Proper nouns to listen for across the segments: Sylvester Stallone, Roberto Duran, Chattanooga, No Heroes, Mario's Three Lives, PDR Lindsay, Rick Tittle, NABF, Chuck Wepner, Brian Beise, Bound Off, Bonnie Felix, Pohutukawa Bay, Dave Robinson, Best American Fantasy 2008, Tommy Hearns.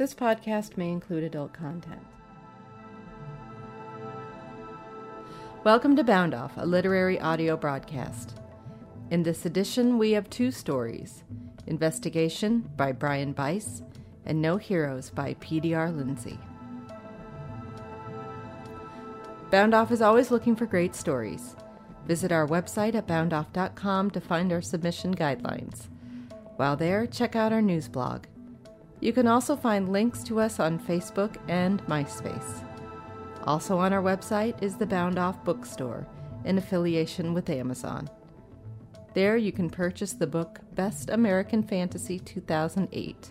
This podcast may include adult content. Welcome to Bound Off, a literary audio broadcast. In this edition, we have two stories, Investigation by Brian Beise and No Heroes by PDR Lindsay. Bound Off is always looking for great stories. Visit our website at boundoff.com to find our submission guidelines. While there, check out our news blog. You can also find links to us on Facebook and MySpace. Also on our website is the Bound Off Bookstore, in affiliation with Amazon. There you can purchase the book Best American Fantasy 2008,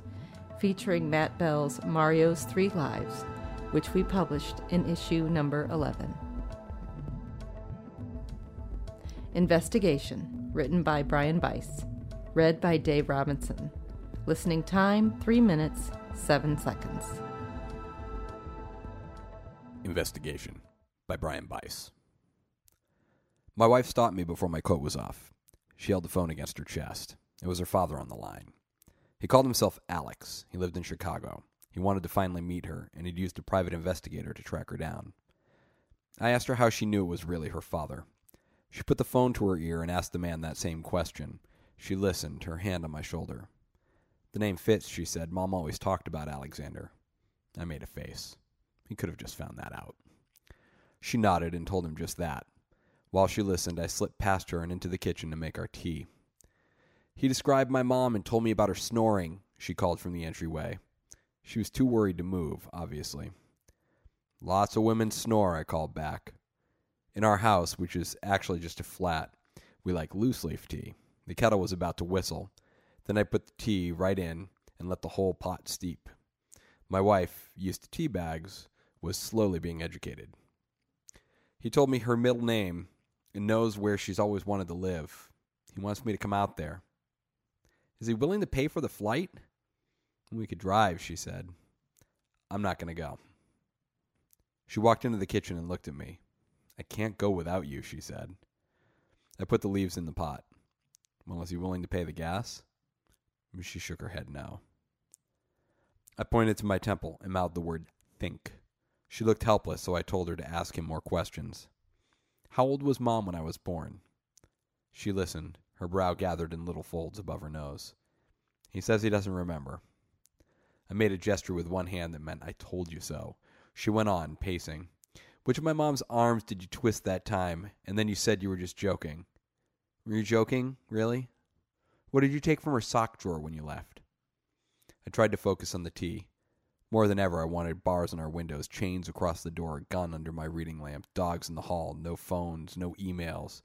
featuring Matt Bell's Mario's Three Lives, which we published in issue number 11. Investigation, written by Brian Beise, read by Dave Robinson. Listening time, 3 minutes, 7 seconds. Investigation by Brian Beise. My wife stopped me before my coat was off. She held the phone against her chest. It was her father on the line. He called himself Alex. He lived in Chicago. He wanted to finally meet her, and he'd used a private investigator to track her down. I asked her how she knew it was really her father. She put the phone to her ear and asked the man that same question. She listened, her hand on my shoulder. The name fits, she said. Mom always talked about Alexander. I made a face. He could have just found that out. She nodded and told him just that. While she listened, I slipped past her and into the kitchen to make our tea. He described my mom and told me about her snoring, she called from the entryway. She was too worried to move, obviously. Lots of women snore, I called back. In our house, which is actually just a flat, we like loose-leaf tea. The kettle was about to whistle. Then I put the tea right in and let the whole pot steep. My wife, used to tea bags, was slowly being educated. He told me her middle name and knows where she's always wanted to live. He wants me to come out there. Is he willing to pay for the flight? We could drive, she said. I'm not going to go. She walked into the kitchen and looked at me. I can't go without you, she said. I put the leaves in the pot. Well, is he willing to pay the gas? She shook her head no. I pointed to my temple and mouthed the word think. She looked helpless, so I told her to ask him more questions. How old was Mom when I was born? She listened, her brow gathered in little folds above her nose. He says he doesn't remember. I made a gesture with one hand that meant I told you so. She went on, pacing. Which of my mom's arms did you twist that time, and then you said you were just joking? Were you joking, really? What did you take from her sock drawer when you left? I tried to focus on the tea. More than ever, I wanted bars on our windows, chains across the door, a gun under my reading lamp, dogs in the hall, no phones, no emails.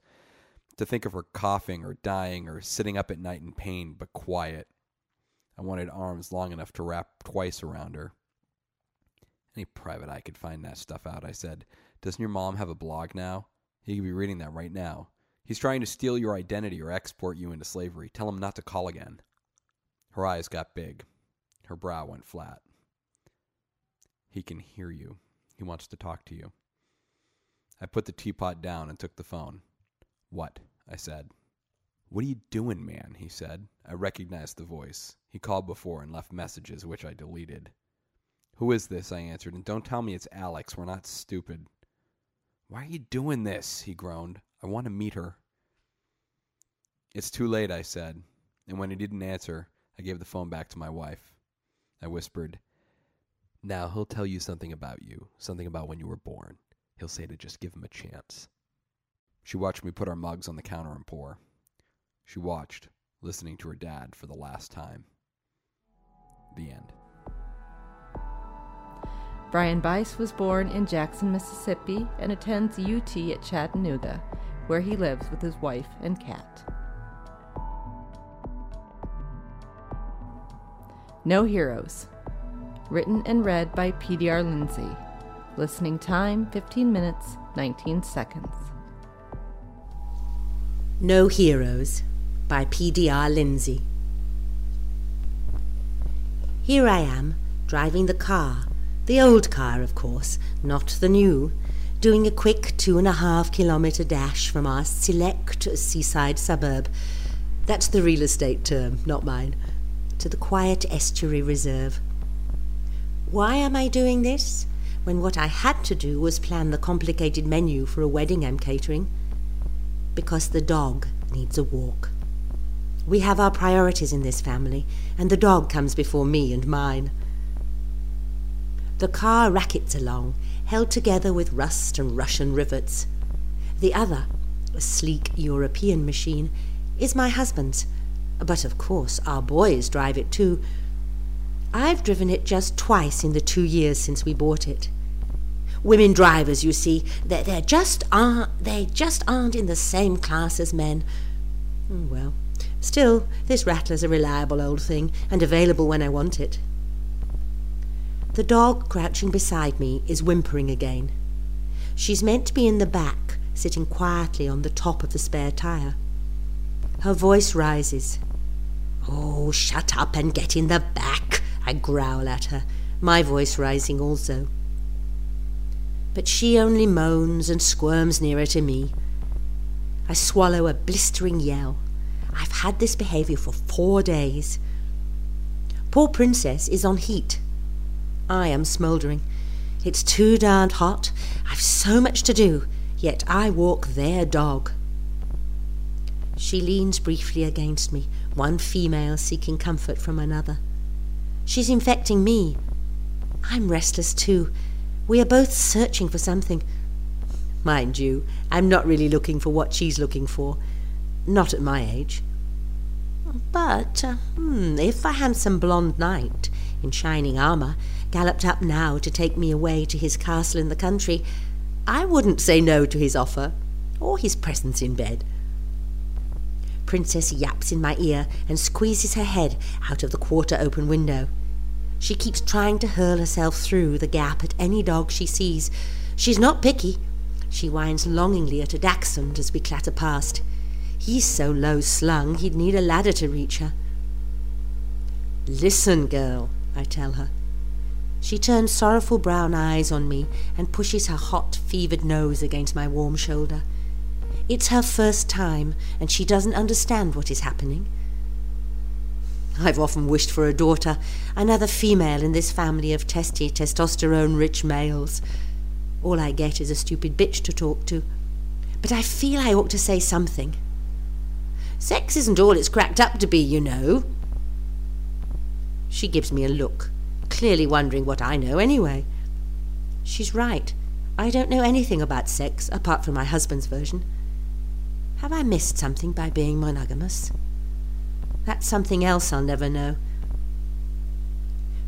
To think of her coughing or dying or sitting up at night in pain, but quiet. I wanted arms long enough to wrap twice around her. Any private eye could find that stuff out, I said. Doesn't your mom have a blog now? He could be reading that right now. He's trying to steal your identity or export you into slavery. Tell him not to call again. Her eyes got big. Her brow went flat. He can hear you. He wants to talk to you. I put the teapot down and took the phone. What? I said. What are you doing, man? He said. I recognized the voice. He called before and left messages, which I deleted. Who is this? I answered, and don't tell me it's Alex. We're not stupid. Why are you doing this? He groaned. I want to meet her. It's too late, I said, and when he didn't answer, I gave the phone back to my wife. I whispered, now he'll tell you, something about when you were born. He'll say to just give him a chance. She watched me put our mugs on the counter and pour. She watched, listening to her dad for the last time. The end. Brian Beise was born in Jackson, Mississippi, and attends UT at Chattanooga, where he lives with his wife and cat. No Heroes. Written and read by PDR Lindsay. Listening time, 15 minutes, 19 seconds. No Heroes by PDR Lindsay. Here I am, driving the car. The old car, of course, not the new, doing a quick 2.5 kilometre dash from our select seaside suburb, that's the real estate term, not mine, to the quiet estuary reserve. Why am I doing this, when what I had to do was plan the complicated menu for a wedding I'm catering? Because the dog needs a walk. We have our priorities in this family, and the dog comes before me and mine. The car rackets along, held together with rust and Russian rivets. The other, a sleek European machine, is my husband's, but of course our boys drive it too. I've driven it just twice in the 2 years since we bought it. Women drivers, you see, they just aren't in the same class as men. Well, still, this Rattler's a reliable old thing, and available when I want it. The dog crouching beside me is whimpering again. She's meant to be in the back, sitting quietly on the top of the spare tire. Her voice rises. "Oh, shut up and get in the back," I growl at her, my voice rising also. But she only moans and squirms nearer to me. I swallow a blistering yell. I've had this behaviour for 4 days. Poor Princess is on heat. I am smouldering. It's too darned hot. I've so much to do, yet I walk their dog. She leans briefly against me, one female seeking comfort from another. She's infecting me. I'm restless too. We are both searching for something. Mind you, I'm not really looking for what she's looking for. Not at my age. But if a handsome blonde knight in shining armour galloped up now to take me away to his castle in the country, I wouldn't say no to his offer, or his presence in bed. Princess yaps in my ear and squeezes her head out of the quarter-open window. She keeps trying to hurl herself through the gap at any dog she sees. She's not picky. She whines longingly at a dachshund as we clatter past. He's so low-slung he'd need a ladder to reach her. "Listen, girl," I tell her. She turns sorrowful brown eyes on me and pushes her hot, fevered nose against my warm shoulder. It's her first time, and she doesn't understand what is happening. I've often wished for a daughter, another female in this family of testy, testosterone-rich males. All I get is a stupid bitch to talk to. But I feel I ought to say something. "Sex isn't all it's cracked up to be, you know." She gives me a look, clearly wondering what I know anyway. She's right. I don't know anything about sex, apart from my husband's version. Have I missed something by being monogamous? That's something else I'll never know.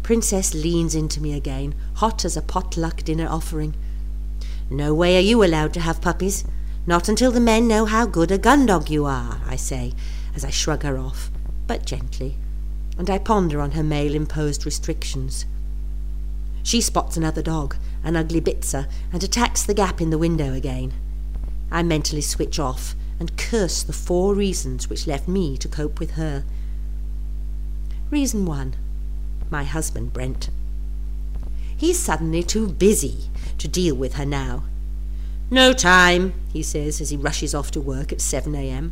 Princess leans into me again, hot as a potluck dinner offering. "No way are you allowed to have puppies. Not until the men know how good a gun dog you are," I say, as I shrug her off, but gently, and I ponder on her male-imposed restrictions. She spots another dog, an ugly bitzer, and attacks the gap in the window again. I mentally switch off and curse the 4 reasons which left me to cope with her. Reason 1. My husband, Brent. He's suddenly too busy to deal with her now. "No time," he says as he rushes off to work at 7 a.m.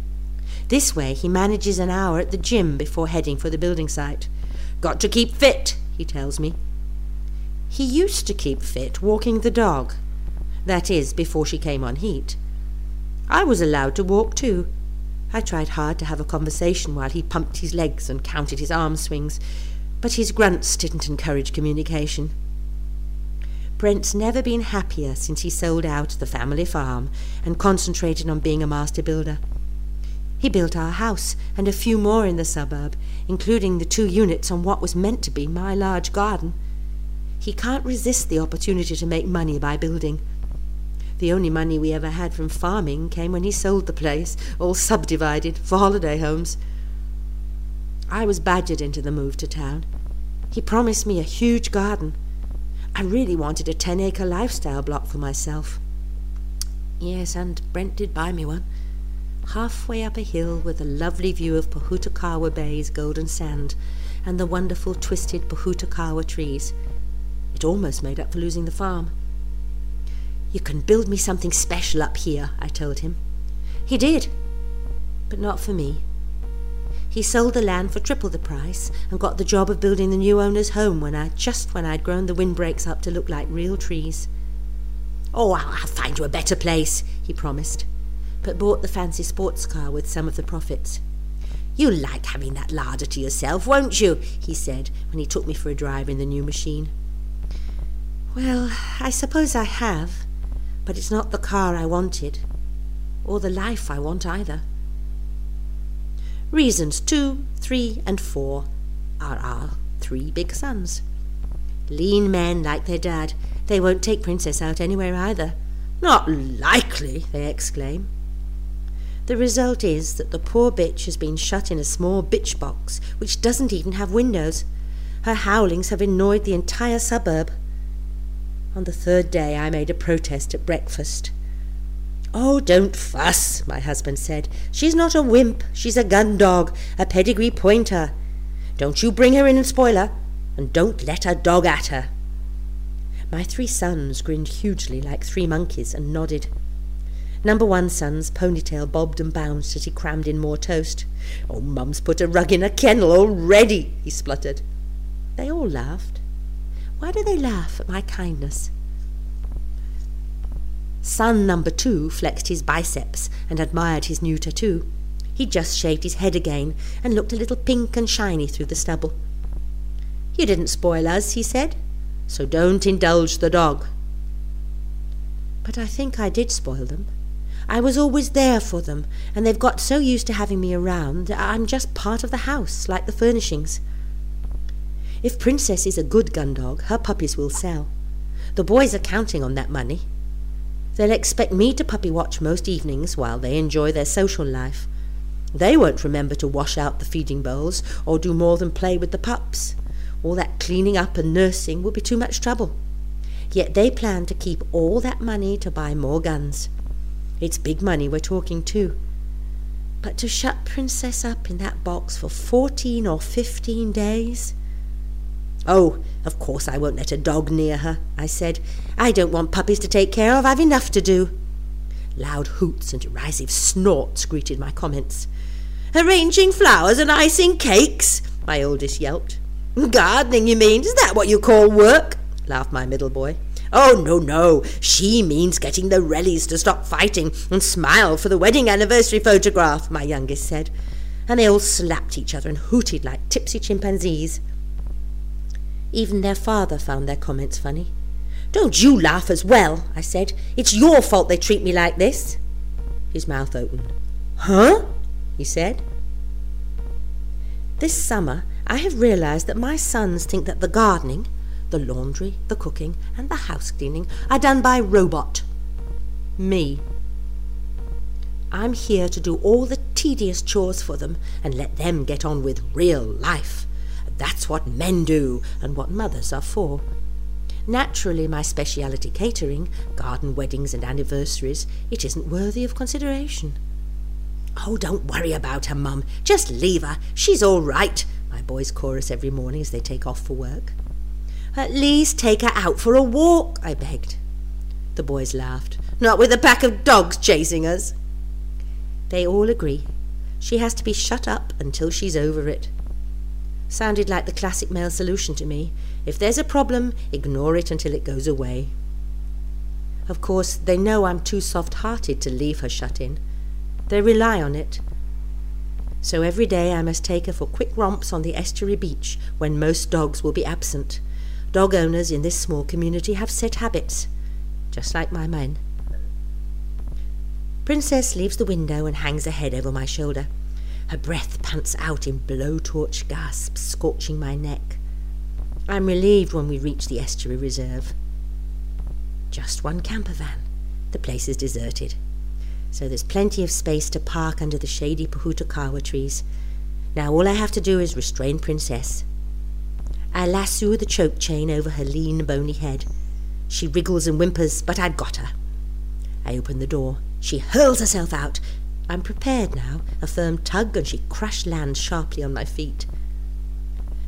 This way he manages an hour at the gym before heading for the building site. "Got to keep fit," he tells me. He used to keep fit walking the dog. That is, before she came on heat. I was allowed to walk too. I tried hard to have a conversation while he pumped his legs and counted his arm swings, but his grunts didn't encourage communication. Brent's never been happier since he sold out the family farm and concentrated on being a master builder. He built our house and a few more in the suburb, including the 2 units on what was meant to be my large garden. He can't resist the opportunity to make money by building. The only money we ever had from farming came when he sold the place, all subdivided, for holiday homes. I was badgered into the move to town. He promised me a huge garden. I really wanted a 10-acre lifestyle block for myself. Yes, and Brent did buy me one. Halfway up a hill with a lovely view of Pohutukawa Bay's golden sand and the wonderful twisted Pohutukawa trees. It almost made up for losing the farm. "You can build me something special up here," I told him. He did, but not for me. He sold the land for triple the price and got the job of building the new owner's home when I'd grown the windbreaks up to look like real trees. "Oh, I'll find you a better place," he promised, but bought the fancy sports car with some of the profits. "You'll like having that larder to yourself, won't you?" he said when he took me for a drive in the new machine. Well, I suppose I have, but it's not the car I wanted, or the life I want either. Reasons 2, 3, and 4 are our 3 big sons. Lean men like their dad. They won't take Princess out anywhere either. "Not likely," they exclaim. The result is that the poor bitch has been shut in a small bitch box which doesn't even have windows. Her howlings have annoyed the entire suburb. On the 3rd day I made a protest at breakfast. "Oh, don't fuss," my husband said. "She's not a wimp. She's a gun dog, a pedigree pointer. Don't you bring her in and spoil her, and don't let a dog at her." My 3 sons grinned hugely like 3 monkeys and nodded. Number 1 son's ponytail bobbed and bounced as he crammed in more toast. "Oh, Mum's put a rug in a kennel already," he spluttered. They all laughed. Why do they laugh at my kindness? Son number 2 flexed his biceps and admired his new tattoo. He just shaved his head again and looked a little pink and shiny through the stubble. "You didn't spoil us," he said, "so don't indulge the dog." But I think I did spoil them. I was always there for them, and they've got so used to having me around that I'm just part of the house, like the furnishings. If Princess is a good gun dog, her puppies will sell. The boys are counting on that money. They'll expect me to puppy watch most evenings while they enjoy their social life. They won't remember to wash out the feeding bowls or do more than play with the pups. All that cleaning up and nursing will be too much trouble. Yet they plan to keep all that money to buy more guns. It's big money we're talking to. But to shut Princess up in that box for 14 or 15 days... "Oh, of course I won't let a dog near her," I said. "I don't want puppies to take care of. I've enough to do." Loud hoots and derisive snorts greeted my comments. "Arranging flowers and icing cakes," my oldest yelped. "Gardening, you mean? Is that what you call work?" laughed my middle boy. "Oh, no, she means getting the Rellies to stop fighting and smile for the wedding anniversary photograph," my youngest said, and they all slapped each other and hooted like tipsy chimpanzees. Even their father found their comments funny. "Don't you laugh as well," I said. "It's your fault they treat me like this." His mouth opened. "Huh?" he said. This summer I have realised that my sons think that the gardening, the laundry, the cooking and the house cleaning are done by robot. Me. I'm here to do all the tedious chores for them and let them get on with real life. That's what men do, and what mothers are for. Naturally, my speciality catering, garden weddings and anniversaries, it isn't worthy of consideration. "Oh, don't worry about her, Mum. Just leave her. She's all right," my boys chorus every morning as they take off for work. "At least take her out for a walk," I begged. The boys laughed. "Not with a pack of dogs chasing us." They all agree. She has to be shut up until she's over it. Sounded like the classic male solution to me. If there's a problem, ignore it until it goes away. Of course, they know I'm too soft-hearted to leave her shut in. They rely on it. So every day I must take her for quick romps on the estuary beach when most dogs will be absent. Dog owners in this small community have set habits, just like my men. Princess leaves the window and hangs her head over my shoulder. Her breath pants out in blowtorch gasps, scorching my neck. I'm relieved when we reach the estuary reserve. Just one camper van. The place is deserted. So there's plenty of space to park under the shady Pohutukawa trees. Now all I have to do is restrain Princess. I lasso the choke chain over her lean, bony head. She wriggles and whimpers, but I've got her. I open the door. She hurls herself out. I'm prepared now, a firm tug, and she crashed land sharply on my feet.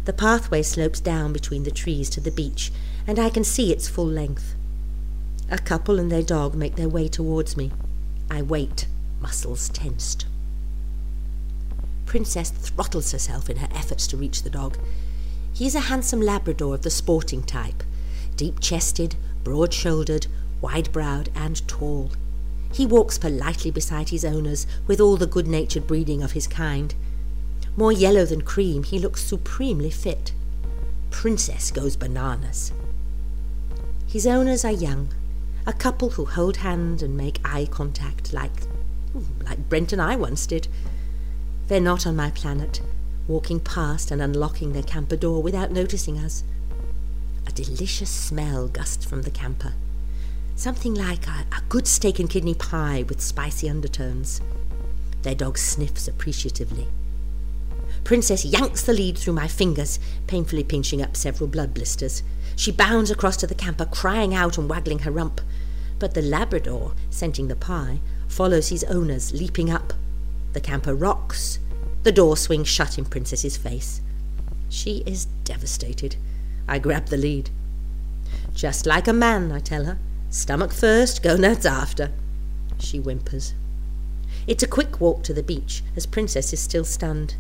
The pathway slopes down between the trees to the beach, and I can see its full length. A couple and their dog make their way towards me. I wait, muscles tensed. Princess throttles herself in her efforts to reach the dog. He is a handsome Labrador of the sporting type, deep-chested, broad-shouldered, wide-browed and tall. He walks politely beside his owners with all the good-natured breeding of his kind. More yellow than cream, he looks supremely fit. Princess goes bananas. His owners are young, a couple who hold hands and make eye contact like Brent and I once did. They're not on my planet, walking past and unlocking their camper door without noticing us. A delicious smell gusts from the camper, something like a good steak and kidney pie with spicy undertones. Their dog sniffs appreciatively. Princess yanks the lead through my fingers, painfully pinching up several blood blisters. She bounds across to the camper, crying out and waggling her rump. But the Labrador, scenting the pie, follows his owners, leaping up. The camper rocks. The door swings shut in Princess's face. She is devastated. I grab the lead. "Just like a man," I tell her. "Stomach first, go nuts after." She whimpers. It's a quick walk to the beach, as Princess is still stunned.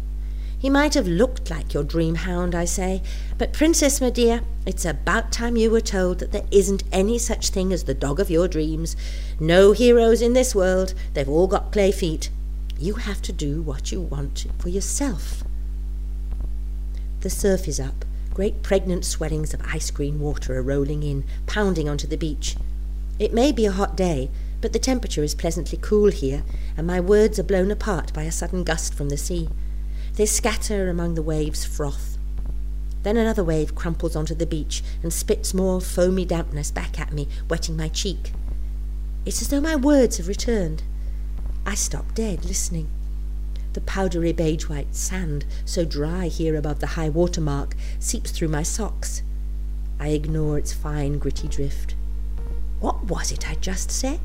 "He might have looked like your dream hound," I say, "but Princess, my dear, it's about time you were told that there isn't any such thing as the dog of your dreams. No heroes in this world. They've all got clay feet. You have to do what you want for yourself." The surf is up. Great pregnant swellings of ice-green water are rolling in, pounding onto the beach. It may be a hot day, but the temperature is pleasantly cool here, and my words are blown apart by a sudden gust from the sea. They scatter among the waves' froth. Then another wave crumples onto the beach and spits more foamy dampness back at me, wetting my cheek. It's as though my words have returned. I stop dead, listening. The powdery beige-white sand, so dry here above the high-water mark, seeps through my socks. I ignore its fine, gritty drift. What was it I just said?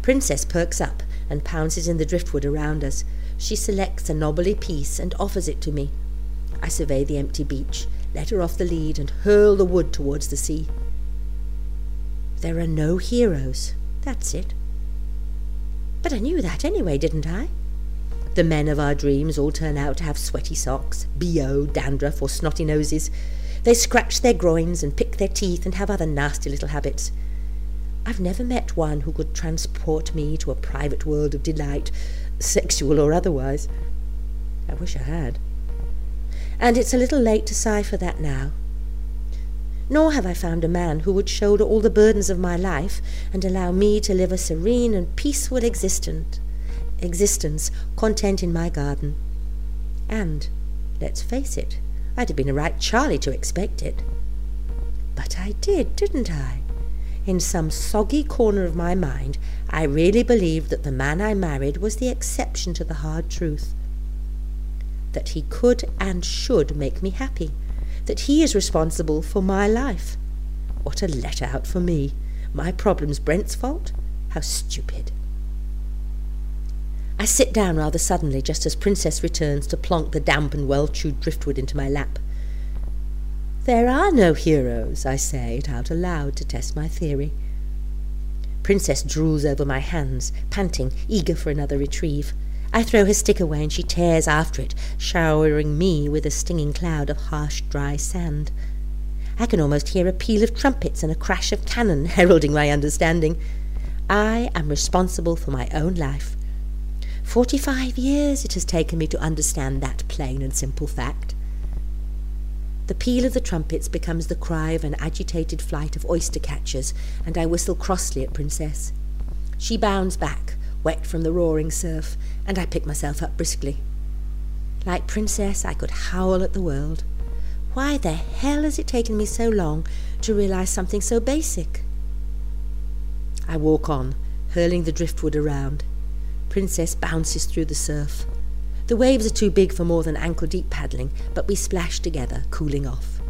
Princess perks up and pounces in the driftwood around us. She selects a knobbly piece and offers it to me. I survey the empty beach, let her off the lead, and hurl the wood towards the sea. There are no heroes. That's it. But I knew that anyway, didn't I? The men of our dreams all turn out to have sweaty socks, BO, dandruff, or snotty noses. They scratch their groins and pick their teeth and have other nasty little habits. I've never met one who could transport me to a private world of delight, sexual or otherwise. I wish I had. And it's a little late to sigh for that now. Nor have I found a man who would shoulder all the burdens of my life and allow me to live a serene and peaceful existence content in my garden. And, let's face it, I'd have been a right Charlie to expect it. But I did, didn't I? In some soggy corner of my mind, I really believed that the man I married was the exception to the hard truth. That he could and should make me happy. That he is responsible for my life. What a let-out for me. My problem's Brent's fault? How stupid. I sit down rather suddenly just as Princess returns to plonk the damp and well-chewed driftwood into my lap. "There are no heroes," I say it out aloud to test my theory. Princess drools over my hands, panting, eager for another retrieve. I throw her stick away and she tears after it, showering me with a stinging cloud of harsh, dry sand. I can almost hear a peal of trumpets and a crash of cannon heralding my understanding. I am responsible for my own life. 45 years it has taken me to understand that plain and simple fact. The peal of the trumpets becomes the cry of an agitated flight of oyster-catchers, and I whistle crossly at Princess. She bounds back, wet from the roaring surf, and I pick myself up briskly. Like Princess, I could howl at the world. Why the hell has it taken me so long to realise something so basic? I walk on, hurling the driftwood around. Princess bounces through the surf. The waves are too big for more than ankle-deep paddling, but we splash together, cooling off.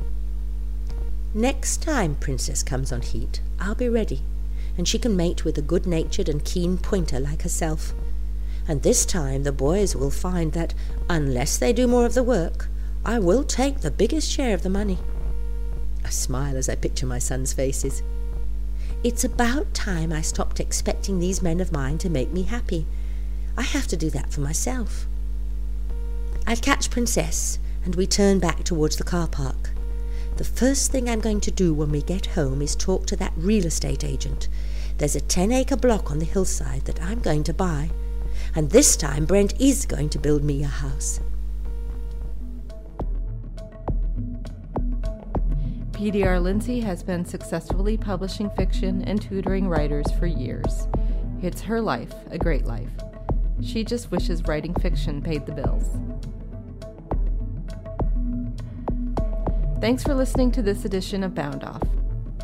Next time Princess comes on heat, I'll be ready, and she can mate with a good-natured and keen pointer like herself. And this time the boys will find that, unless they do more of the work, I will take the biggest share of the money. I smile as I picture my sons' faces. It's about time I stopped expecting these men of mine to make me happy. I have to do that for myself. I catch Princess and we turn back towards the car park. The first thing I'm going to do when we get home is talk to that real estate agent. There's a 10-acre block on the hillside that I'm going to buy. And this time Brent is going to build me a house. PDR Lindsay has been successfully publishing fiction and tutoring writers for years. It's her life, a great life. She just wishes writing fiction paid the bills. Thanks for listening to this edition of Bound Off.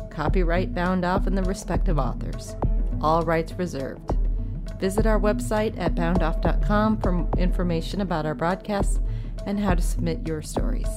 Copyright Bound Off and the respective authors. All rights reserved. Visit our website at boundoff.com for information about our broadcasts and how to submit your stories.